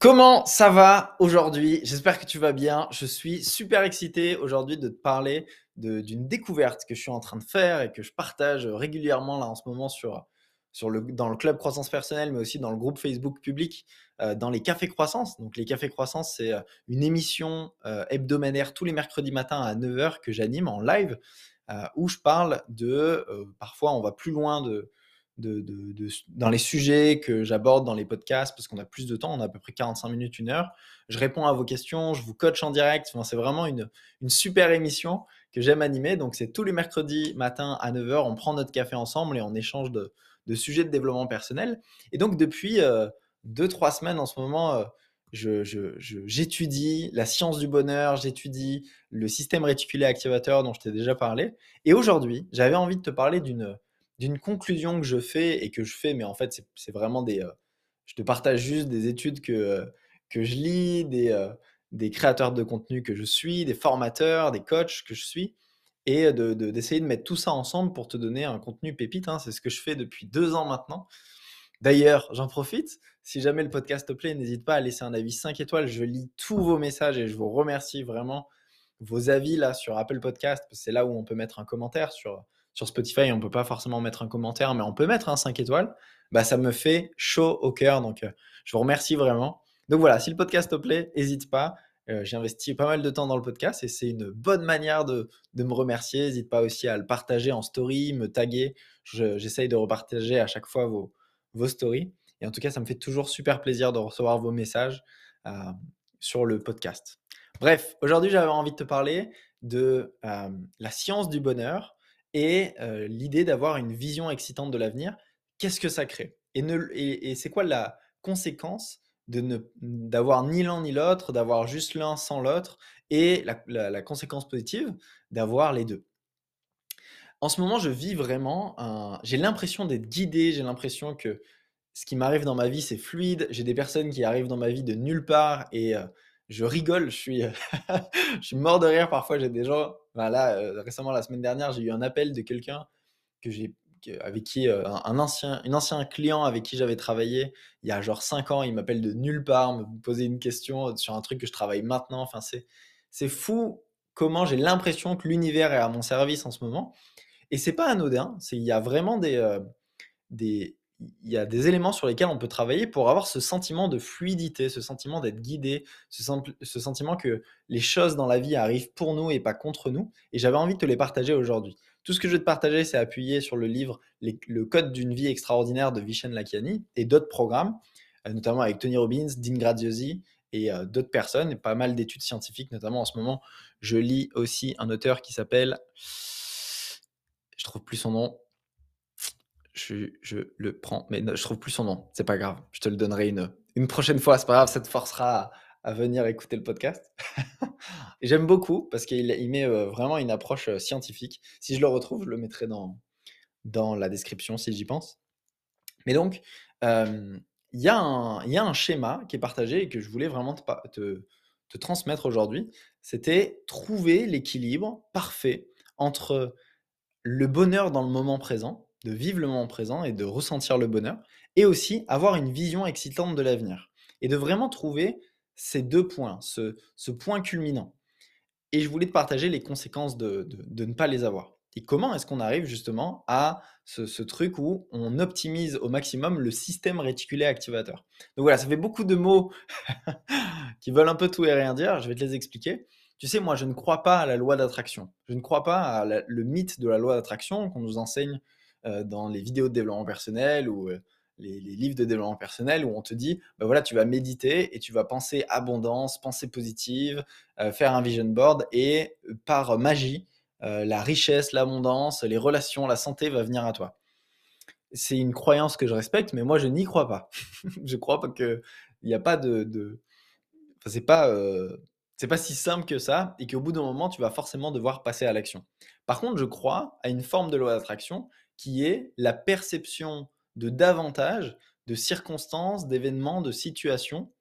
Comment ça va aujourd'hui? J'espère que tu vas bien. Je suis super excité aujourd'hui de te parler d'une découverte que je suis en train de faire et que je partage régulièrement là en ce moment dans le club Croissance Personnelle, mais aussi dans le groupe Facebook public, dans les Cafés Croissance. Donc les Cafés Croissance, c'est une émission hebdomadaire tous les mercredis matins à 9h que j'anime en live, où je parle parfois on va plus loin dans les sujets que j'aborde dans les podcasts parce qu'on a plus de temps, on a à peu près 45 minutes, 1 heure. Je réponds à vos questions, je vous coach en direct. Enfin, c'est vraiment une super émission que j'aime animer. Donc, c'est tous les mercredis matin à 9h, on prend notre café ensemble et on échange de sujets de développement personnel. Et donc, depuis 2-3 semaines en ce moment, j'étudie la science du bonheur, j'étudie le système réticulé activateur dont je t'ai déjà parlé. Et aujourd'hui, j'avais envie de te parler d'une conclusion que je fais mais en fait, c'est vraiment je te partage juste des études que je lis, des créateurs de contenu que je suis, des formateurs, des coachs que je suis, et d'essayer de mettre tout ça ensemble pour te donner un contenu pépite. C'est ce que je fais depuis 2 ans maintenant. D'ailleurs, j'en profite. Si jamais le podcast te plaît, n'hésite pas à laisser un avis 5 étoiles. Je lis tous vos messages et je vous remercie vraiment vos avis là sur Apple Podcast, parce que c'est là où on peut mettre un commentaire sur Spotify, on peut pas forcément mettre un commentaire, mais on peut mettre un 5 étoiles, ça me fait chaud au cœur. Donc, je vous remercie vraiment. Donc voilà, si le podcast te plaît, n'hésite pas. J'ai investi pas mal de temps dans le podcast et c'est une bonne manière de me remercier. N'hésite pas aussi à le partager en story, me taguer. J'essaye de repartager à chaque fois vos stories. Et en tout cas, ça me fait toujours super plaisir de recevoir vos messages sur le podcast. Bref, aujourd'hui, j'avais envie de te parler de la science du bonheur et l'idée d'avoir une vision excitante de l'avenir. Qu'est-ce que ça crée? Et c'est quoi la conséquence d'avoir ni l'un ni l'autre, d'avoir juste l'un sans l'autre, et la conséquence positive d'avoir les deux? En ce moment, je vis vraiment j'ai l'impression d'être guidé, j'ai l'impression que ce qui m'arrive dans ma vie, c'est fluide. J'ai des personnes qui arrivent dans ma vie de nulle part et je rigole, je suis mort de rire parfois. J'ai des gens... récemment, la semaine dernière, j'ai eu un appel de quelqu'un avec qui un ancien client avec qui j'avais travaillé il y a genre 5 ans. Il m'appelle de nulle part, me posait une question sur un truc que je travaille maintenant. Enfin, c'est fou comment j'ai l'impression que l'univers est à mon service en ce moment. Et c'est pas anodin. Il y a vraiment il y a des éléments sur lesquels on peut travailler pour avoir ce sentiment de fluidité, ce sentiment d'être guidé, ce sentiment que les choses dans la vie arrivent pour nous et pas contre nous. Et j'avais envie de te les partager aujourd'hui. Tout ce que je vais te partager, c'est appuyé sur le livre Le code d'une vie extraordinaire de Vishen Lakhiani et d'autres programmes, notamment avec Tony Robbins, Dean Graziosi et d'autres personnes, et pas mal d'études scientifiques. Notamment en ce moment, je lis aussi un auteur qui s'appelle... Je trouve plus son nom. Je le prends, mais je trouve plus son nom. C'est pas grave, je te le donnerai une prochaine fois. C'est pas grave, ça te forcera à venir écouter le podcast. Et j'aime beaucoup parce qu'il met vraiment une approche scientifique. Si je le retrouve, je le mettrai dans la description si j'y pense. Mais donc, il y a un schéma qui est partagé et que je voulais vraiment te transmettre aujourd'hui. C'était trouver l'équilibre parfait entre le bonheur dans le moment présent, de vivre le moment présent et de ressentir le bonheur, et aussi avoir une vision excitante de l'avenir, et de vraiment trouver ces 2 points, ce point culminant. Et je voulais te partager les conséquences de ne pas les avoir. Et comment est-ce qu'on arrive justement à ce truc où on optimise au maximum le système réticulé activateur. Donc voilà, ça fait beaucoup de mots qui veulent un peu tout et rien dire, je vais te les expliquer. Tu sais, moi, je ne crois pas à la loi d'attraction. Je ne crois pas à le mythe de la loi d'attraction qu'on nous enseigne dans les vidéos de développement personnel ou les livres de développement personnel où on te dit voilà, tu vas méditer et tu vas penser abondance, penser positive, faire un vision board et par magie, la richesse, l'abondance, les relations, la santé va venir à toi. C'est une croyance que je respecte, mais moi, je n'y crois pas. Je crois pas que il n'y a pas de... Enfin, c'est pas C'est pas si simple que ça et qu'au bout d'un moment, tu vas forcément devoir passer à l'action. Par contre, je crois à une forme de loi d'attraction qui est la perception de davantage, de circonstances, d'événements, de situations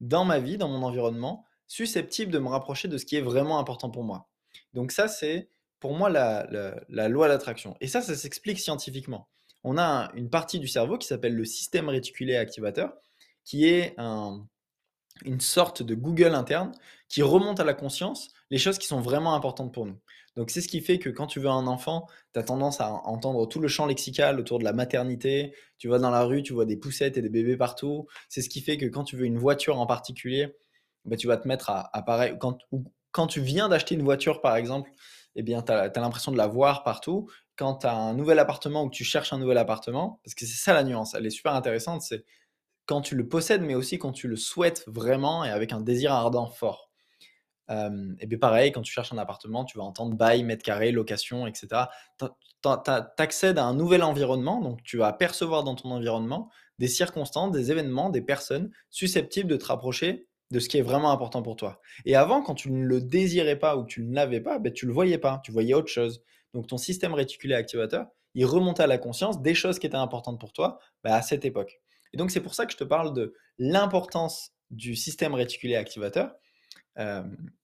dans ma vie, dans mon environnement, susceptibles de me rapprocher de ce qui est vraiment important pour moi. Donc ça, c'est pour moi la loi d'attraction. Et ça, ça s'explique scientifiquement. On a une partie du cerveau qui s'appelle le système réticulé activateur, qui est une sorte de Google interne qui remonte à la conscience les choses qui sont vraiment importantes pour nous. Donc c'est ce qui fait que quand tu veux un enfant, tu as tendance à entendre tout le champ lexical autour de la maternité, tu vas dans la rue, tu vois des poussettes et des bébés partout. C'est ce qui fait que quand tu veux une voiture en particulier, bah, tu vas te mettre à pareil. Quand tu viens d'acheter une voiture par exemple, eh bien tu as l'impression de la voir partout. Quand tu as un nouvel appartement ou que tu cherches un nouvel appartement, parce que c'est ça la nuance, elle est super intéressante, c'est quand tu le possèdes, mais aussi quand tu le souhaites vraiment et avec un désir ardent fort. Et bien pareil, quand tu cherches un appartement, tu vas entendre bail, mètre carré, location, etc. T'accèdes à un nouvel environnement, donc tu vas percevoir dans ton environnement des circonstances, des événements, des personnes susceptibles de te rapprocher de ce qui est vraiment important pour toi. Et avant, quand tu ne le désirais pas ou que tu ne l'avais pas, ben, tu ne le voyais pas, tu voyais autre chose. Donc ton système réticulé activateur, il remontait à la conscience des choses qui étaient importantes pour toi ben, à cette époque. Et donc, c'est pour ça que je te parle de l'importance du système réticulé activateur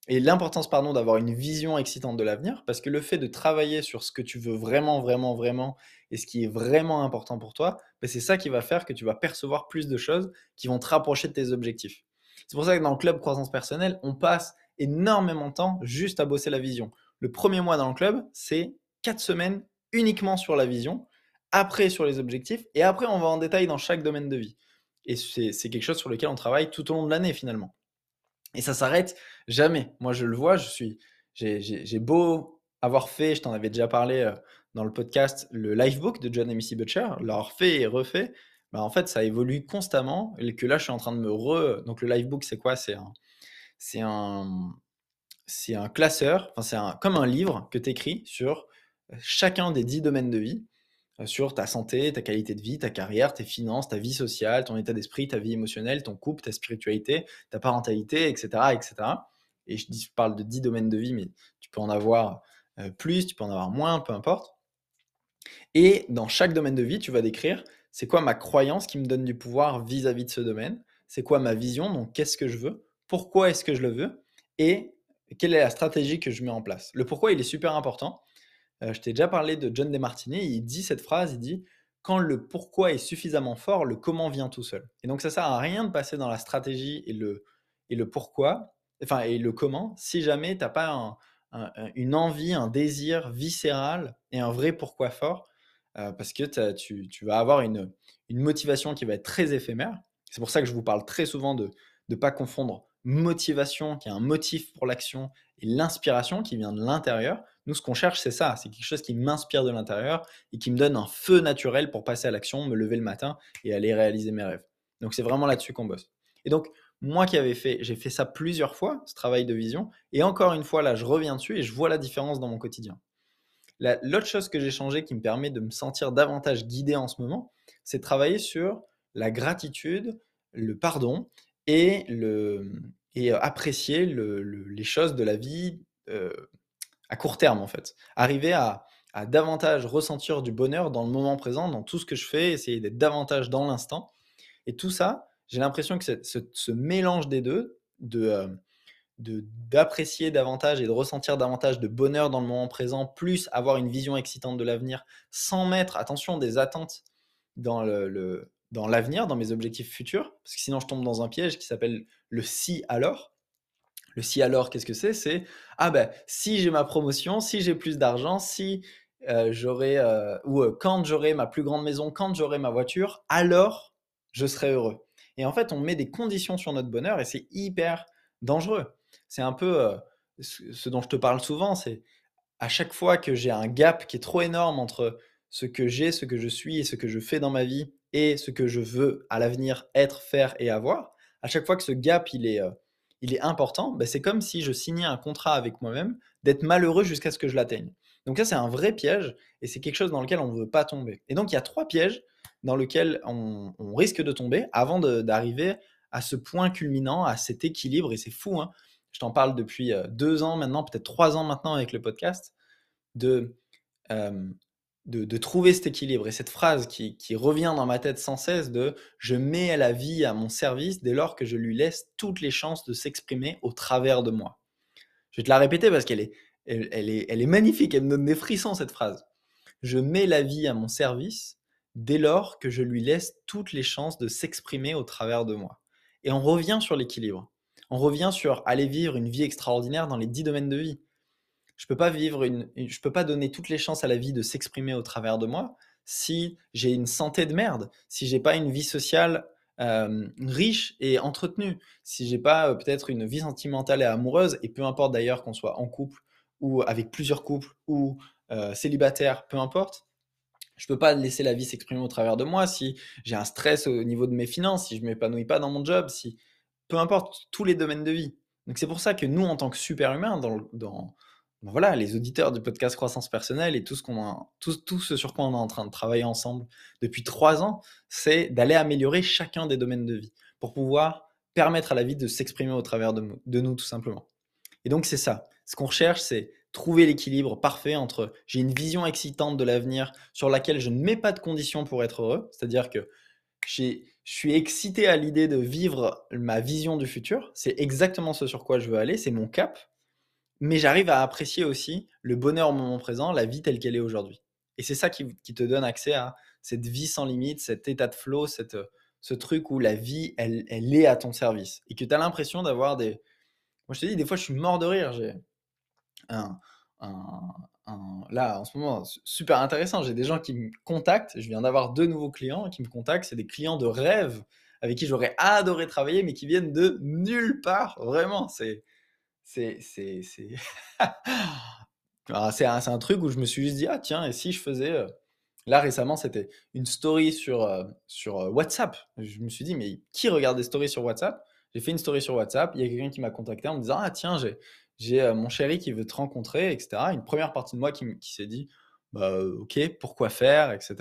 et l'importance, pardon, d'avoir une vision excitante de l'avenir, parce que le fait de travailler sur ce que tu veux vraiment, vraiment, vraiment et ce qui est vraiment important pour toi, ben c'est ça qui va faire que tu vas percevoir plus de choses qui vont te rapprocher de tes objectifs. C'est pour ça que dans le club Croissance Personnelle, on passe énormément de temps juste à bosser la vision. Le premier mois dans le club, c'est 4 semaines uniquement sur la vision, après sur les objectifs, et après on va en détail dans chaque domaine de vie. Et c'est quelque chose sur lequel on travaille tout au long de l'année finalement. Et ça s'arrête jamais. Moi je le vois, j'ai beau avoir fait, je t'en avais déjà parlé dans le podcast, le Lifebook de John M.C. Butcher, l'avoir fait et refait, bah en fait ça évolue constamment, et que là je suis en train de Donc le Lifebook c'est quoi ? C'est un classeur, enfin comme un livre que tu écris sur chacun des 10 domaines de vie, sur ta santé, ta qualité de vie, ta carrière, tes finances, ta vie sociale, ton état d'esprit, ta vie émotionnelle, ton couple, ta spiritualité, ta parentalité, etc. etc. Et je parle de 10 domaines de vie, mais tu peux en avoir plus, tu peux en avoir moins, peu importe. Et dans chaque domaine de vie, tu vas décrire c'est quoi ma croyance qui me donne du pouvoir vis-à-vis de ce domaine, c'est quoi ma vision, donc qu'est-ce que je veux, pourquoi est-ce que je le veux et quelle est la stratégie que je mets en place. Le pourquoi, il est super important. Je t'ai déjà parlé de John Demartini, il dit cette phrase, il dit « Quand le pourquoi est suffisamment fort, le comment vient tout seul ». Et donc ça sert à rien de passer dans la stratégie et le pourquoi, enfin et le comment, si jamais tu n'as pas une envie, un désir viscéral et un vrai pourquoi fort, parce que tu vas avoir une motivation qui va être très éphémère. C'est pour ça que je vous parle très souvent de ne pas confondre motivation, qui est un motif pour l'action, et l'inspiration qui vient de l'intérieur. Nous, ce qu'on cherche, c'est ça. C'est quelque chose qui m'inspire de l'intérieur et qui me donne un feu naturel pour passer à l'action, me lever le matin et aller réaliser mes rêves. Donc, c'est vraiment là-dessus qu'on bosse. Et donc, moi qui j'ai fait ça plusieurs fois, ce travail de vision. Et encore une fois, là, je reviens dessus et je vois la différence dans mon quotidien. L'autre chose que j'ai changé qui me permet de me sentir davantage guidé en ce moment, c'est de travailler sur la gratitude, le pardon et apprécier les choses de la vie à court terme en fait, arriver à davantage ressentir du bonheur dans le moment présent, dans tout ce que je fais, essayer d'être davantage dans l'instant. Et tout ça, j'ai l'impression que ce mélange des deux, d'apprécier davantage et de ressentir davantage de bonheur dans le moment présent, plus avoir une vision excitante de l'avenir, sans mettre, attention, des attentes dans l'avenir, dans mes objectifs futurs, parce que sinon je tombe dans un piège qui s'appelle le « si alors ». Le « si alors », qu'est-ce que c'est ? C'est « ah ben, si j'ai ma promotion, si j'ai plus d'argent, si j'aurai... quand j'aurai ma plus grande maison, quand j'aurai ma voiture, alors je serai heureux. » Et en fait, on met des conditions sur notre bonheur et c'est hyper dangereux. C'est un peu ce dont je te parle souvent, c'est à chaque fois que j'ai un gap qui est trop énorme entre ce que j'ai, ce que je suis et ce que je fais dans ma vie et ce que je veux à l'avenir être, faire et avoir, à chaque fois que ce gap, il est important, ben c'est comme si je signais un contrat avec moi-même d'être malheureux jusqu'à ce que je l'atteigne. Donc ça, c'est un vrai piège et c'est quelque chose dans lequel on ne veut pas tomber. Et donc, il y a 3 pièges dans lesquels on risque de tomber avant d'arriver à ce point culminant, à cet équilibre. Et c'est fou, hein. je t'en parle depuis 2 ans maintenant, peut-être 3 ans maintenant avec le podcast, de trouver cet équilibre et cette phrase qui revient dans ma tête sans cesse de « je mets la vie à mon service dès lors que je lui laisse toutes les chances de s'exprimer au travers de moi ». Je vais te la répéter parce qu'elle est, elle est magnifique, elle me donne des frissons cette phrase. « Je mets la vie à mon service dès lors que je lui laisse toutes les chances de s'exprimer au travers de moi ». Et on revient sur l'équilibre. On revient sur aller vivre une vie extraordinaire dans les 10 domaines de vie. Je peux pas donner toutes les chances à la vie de s'exprimer au travers de moi si j'ai une santé de merde, si j'ai pas une vie sociale riche et entretenue, si j'ai pas peut-être une vie sentimentale et amoureuse, et peu importe d'ailleurs qu'on soit en couple ou avec plusieurs couples ou célibataire, peu importe. Je peux pas laisser la vie s'exprimer au travers de moi si j'ai un stress au niveau de mes finances, si je m'épanouis pas dans mon job, si peu importe tous les domaines de vie. Donc c'est pour ça que nous, en tant que super-humains, voilà, les auditeurs du podcast Croissance Personnelle et tout ce sur quoi on est en train de travailler ensemble depuis 3 ans, c'est d'aller améliorer chacun des domaines de vie pour pouvoir permettre à la vie de s'exprimer au travers de nous, tout simplement. Et donc, c'est ça. Ce qu'on recherche, c'est trouver l'équilibre parfait entre j'ai une vision excitante de l'avenir sur laquelle je ne mets pas de conditions pour être heureux, c'est-à-dire que je suis excité à l'idée de vivre ma vision du futur, c'est exactement ce sur quoi je veux aller, c'est mon cap, mais j'arrive à apprécier aussi le bonheur au moment présent, la vie telle qu'elle est aujourd'hui. Et c'est ça qui te donne accès à cette vie sans limite, cet état de flow, ce truc où la vie, elle est à ton service et que tu as l'impression d'avoir des... Moi, je te dis, des fois, je suis mort de rire. J'ai là, en ce moment, super intéressant. J'ai des gens qui me contactent. Je viens d'avoir 2 nouveaux clients qui me contactent. C'est des clients de rêve avec qui j'aurais adoré travailler, mais qui viennent de nulle part. Vraiment, c'est un truc où je me suis juste dit, ah tiens, et si je faisais... Là, récemment, c'était une story sur WhatsApp. Je me suis dit, mais qui regarde des stories sur WhatsApp ? J'ai fait une story sur WhatsApp, il y a quelqu'un qui m'a contacté en me disant « Ah tiens, j'ai mon chéri qui veut te rencontrer, etc. » Une première partie de moi qui s'est dit bah, « Ok, pourquoi faire ?» etc.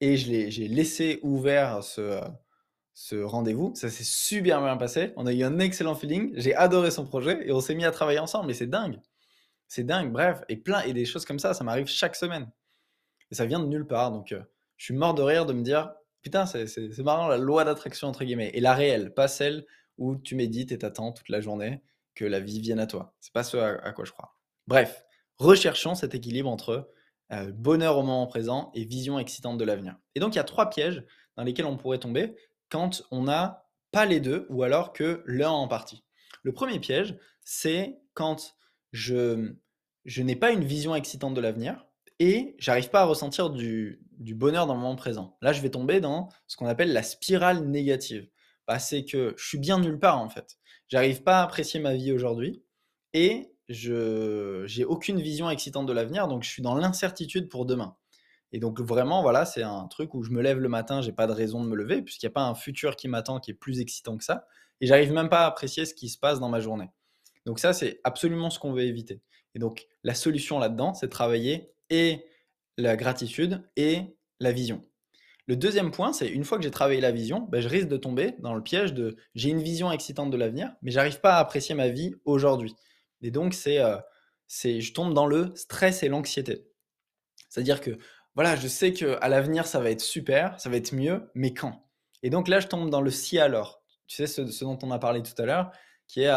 Et j'ai laissé ouvert ce rendez-vous. Ça s'est super bien passé. On a eu un excellent feeling. J'ai adoré son projet et on s'est mis à travailler ensemble. Et c'est dingue. C'est dingue, bref. Et des choses comme ça, ça m'arrive chaque semaine. Et ça vient de nulle part. Donc, je suis mort de rire de me dire putain, c'est marrant, la loi d'attraction, entre guillemets, et la réelle, pas celle où tu médites et t'attends toute la journée que la vie vienne à toi. C'est pas ce à quoi je crois. Bref, recherchons cet équilibre entre bonheur au moment présent et vision excitante de l'avenir. Et donc, il y a 3 pièges dans lesquels on pourrait tomber quand on n'a pas les deux ou alors que l'un en partie. Le premier piège, c'est quand je n'ai pas une vision excitante de l'avenir et j'arrive pas à ressentir du bonheur dans le moment présent. Là, je vais tomber dans ce qu'on appelle la spirale négative. Bah, c'est que je suis bien nulle part, en fait. J'arrive pas à apprécier ma vie aujourd'hui et j'ai aucune vision excitante de l'avenir, donc je suis dans l'incertitude pour demain. Et donc vraiment, voilà, c'est un truc où je me lève le matin, j'ai pas de raison de me lever puisqu'il n'y a pas un futur qui m'attend qui est plus excitant que ça et j'arrive même pas à apprécier ce qui se passe dans ma journée. Donc ça, c'est absolument ce qu'on veut éviter. Et donc, la solution là-dedans, c'est de travailler et la gratitude et la vision. Le deuxième point, c'est une fois que j'ai travaillé la vision, je risque de tomber dans le piège de j'ai une vision excitante de l'avenir, mais j'arrive pas à apprécier ma vie aujourd'hui. Et donc, je tombe dans le stress et l'anxiété. C'est-à-dire que voilà, je sais qu'à l'avenir, ça va être super, ça va être mieux, mais quand ? Et donc là, je tombe dans le si alors. Tu sais, ce dont on a parlé tout à l'heure, qui est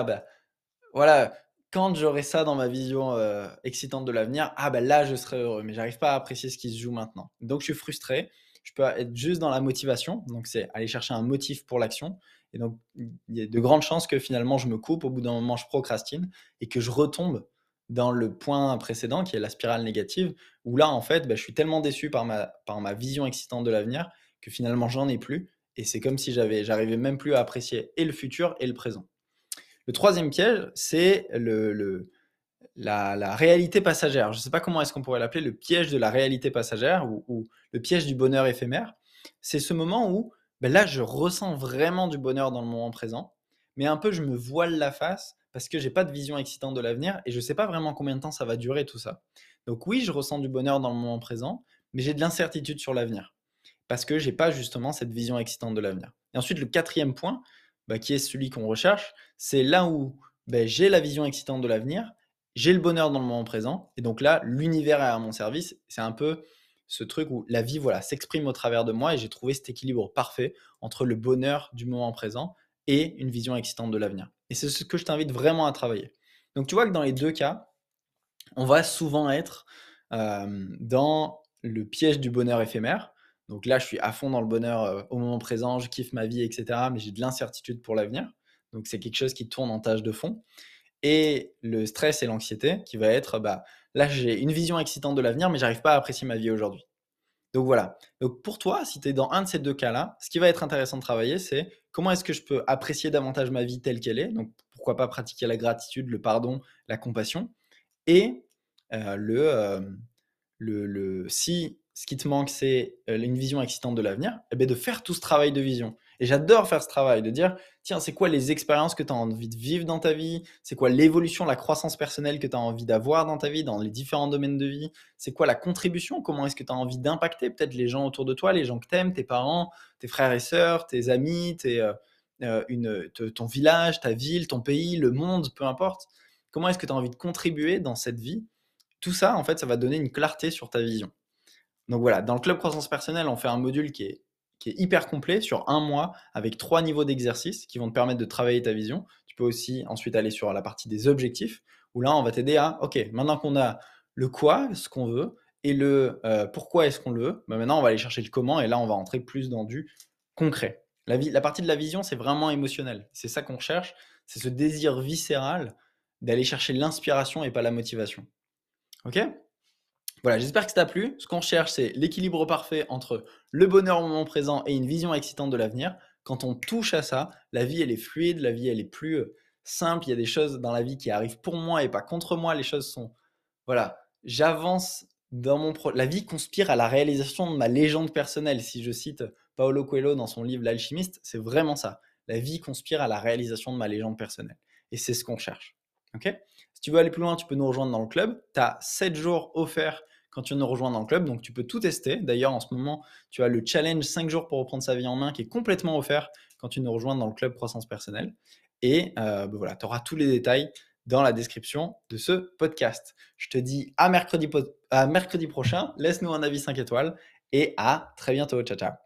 voilà, quand j'aurai ça dans ma vision excitante de l'avenir, là, je serai heureux, mais j'arrive pas à apprécier ce qui se joue maintenant. Donc, je suis frustré. Je peux être juste dans la motivation. Donc, c'est aller chercher un motif pour l'action. Et donc, il y a de grandes chances que finalement, je me coupe. Au bout d'un moment, je procrastine et que je retombe dans le point précédent qui est la spirale négative où là, en fait, je suis tellement déçu par ma vision excitante de l'avenir que finalement, j'en ai plus. Et c'est comme si j'arrivais même plus à apprécier et le futur et le présent. Le troisième piège, c'est la réalité passagère. Je ne sais pas comment est-ce qu'on pourrait l'appeler, le piège de la réalité passagère ou le piège du bonheur éphémère. C'est ce moment où, là, je ressens vraiment du bonheur dans le moment présent, mais un peu, je me voile la face parce que je n'ai pas de vision excitante de l'avenir et je ne sais pas vraiment combien de temps ça va durer tout ça. Donc oui, je ressens du bonheur dans le moment présent, mais j'ai de l'incertitude sur l'avenir parce que je n'ai pas justement cette vision excitante de l'avenir. Et ensuite, le quatrième point, qui est celui qu'on recherche, c'est là où ben, j'ai la vision excitante de l'avenir, j'ai le bonheur dans le moment présent, et donc là, l'univers est à mon service. C'est un peu ce truc où la vie, voilà, s'exprime au travers de moi, et j'ai trouvé cet équilibre parfait entre le bonheur du moment présent et une vision excitante de l'avenir. Et c'est ce que je t'invite vraiment à travailler. Donc tu vois que dans les deux cas, on va souvent être dans le piège du bonheur éphémère. Donc là, je suis à fond dans le bonheur au moment présent, je kiffe ma vie, etc. Mais j'ai de l'incertitude pour l'avenir. Donc c'est quelque chose qui tourne en tâche de fond. Et le stress et l'anxiété qui va être, bah, là j'ai une vision excitante de l'avenir, mais je n'arrive pas à apprécier ma vie aujourd'hui. Donc voilà. Donc pour toi, si tu es dans un de ces deux cas-là, ce qui va être intéressant de travailler, c'est comment est-ce que je peux apprécier davantage ma vie telle qu'elle est. Donc pourquoi pas pratiquer la gratitude, le pardon, la compassion. Et si ce qui te manque, c'est une vision excitante de l'avenir, eh bien de faire tout ce travail de vision. Et j'adore faire ce travail, de dire, tiens, c'est quoi les expériences que tu as envie de vivre dans ta vie? C'est quoi l'évolution, la croissance personnelle que tu as envie d'avoir dans ta vie, dans les différents domaines de vie? C'est quoi la contribution? Comment est-ce que tu as envie d'impacter peut-être les gens autour de toi, les gens que tu aimes, tes parents, tes frères et sœurs, tes amis, ton village, ta ville, ton pays, le monde, peu importe. Comment est-ce que tu as envie de contribuer dans cette vie? Tout ça, en fait, ça va donner une clarté sur ta vision. Donc voilà, dans le Club Croissance Personnelle, on fait un module qui est hyper complet sur un mois avec 3 niveaux d'exercices qui vont te permettre de travailler ta vision. Tu peux aussi ensuite aller sur la partie des objectifs où là, on va t'aider à, ok, maintenant qu'on a le quoi, ce qu'on veut, et le pourquoi est-ce qu'on le veut, bah maintenant, on va aller chercher le comment et là, on va entrer plus dans du concret. La partie de la vision, c'est vraiment émotionnel. C'est ça qu'on recherche, c'est ce désir viscéral d'aller chercher l'inspiration et pas la motivation. Ok ? Voilà, j'espère que ça t'a plu. Ce qu'on cherche, c'est l'équilibre parfait entre le bonheur au moment présent et une vision excitante de l'avenir. Quand on touche à ça, la vie, elle est fluide, la vie, elle est plus simple. Il y a des choses dans la vie qui arrivent pour moi et pas contre moi. Les choses sont... Voilà, j'avance dans mon... La vie conspire à la réalisation de ma légende personnelle. Si je cite Paolo Coelho dans son livre « L'Alchimiste », c'est vraiment ça. La vie conspire à la réalisation de ma légende personnelle. Et c'est ce qu'on cherche. Okay ? Si tu veux aller plus loin, tu peux nous rejoindre dans le club. Tu as 7 jours offerts quand tu nous rejoins dans le club, donc tu peux tout tester. D'ailleurs, en ce moment, tu as le challenge 5 jours pour reprendre sa vie en main qui est complètement offert quand tu nous rejoins dans le club Croissance Personnelle. Et ben voilà, tu auras tous les détails dans la description de ce podcast. Je te dis à mercredi prochain, laisse-nous un avis 5 étoiles et à très bientôt. Ciao, ciao.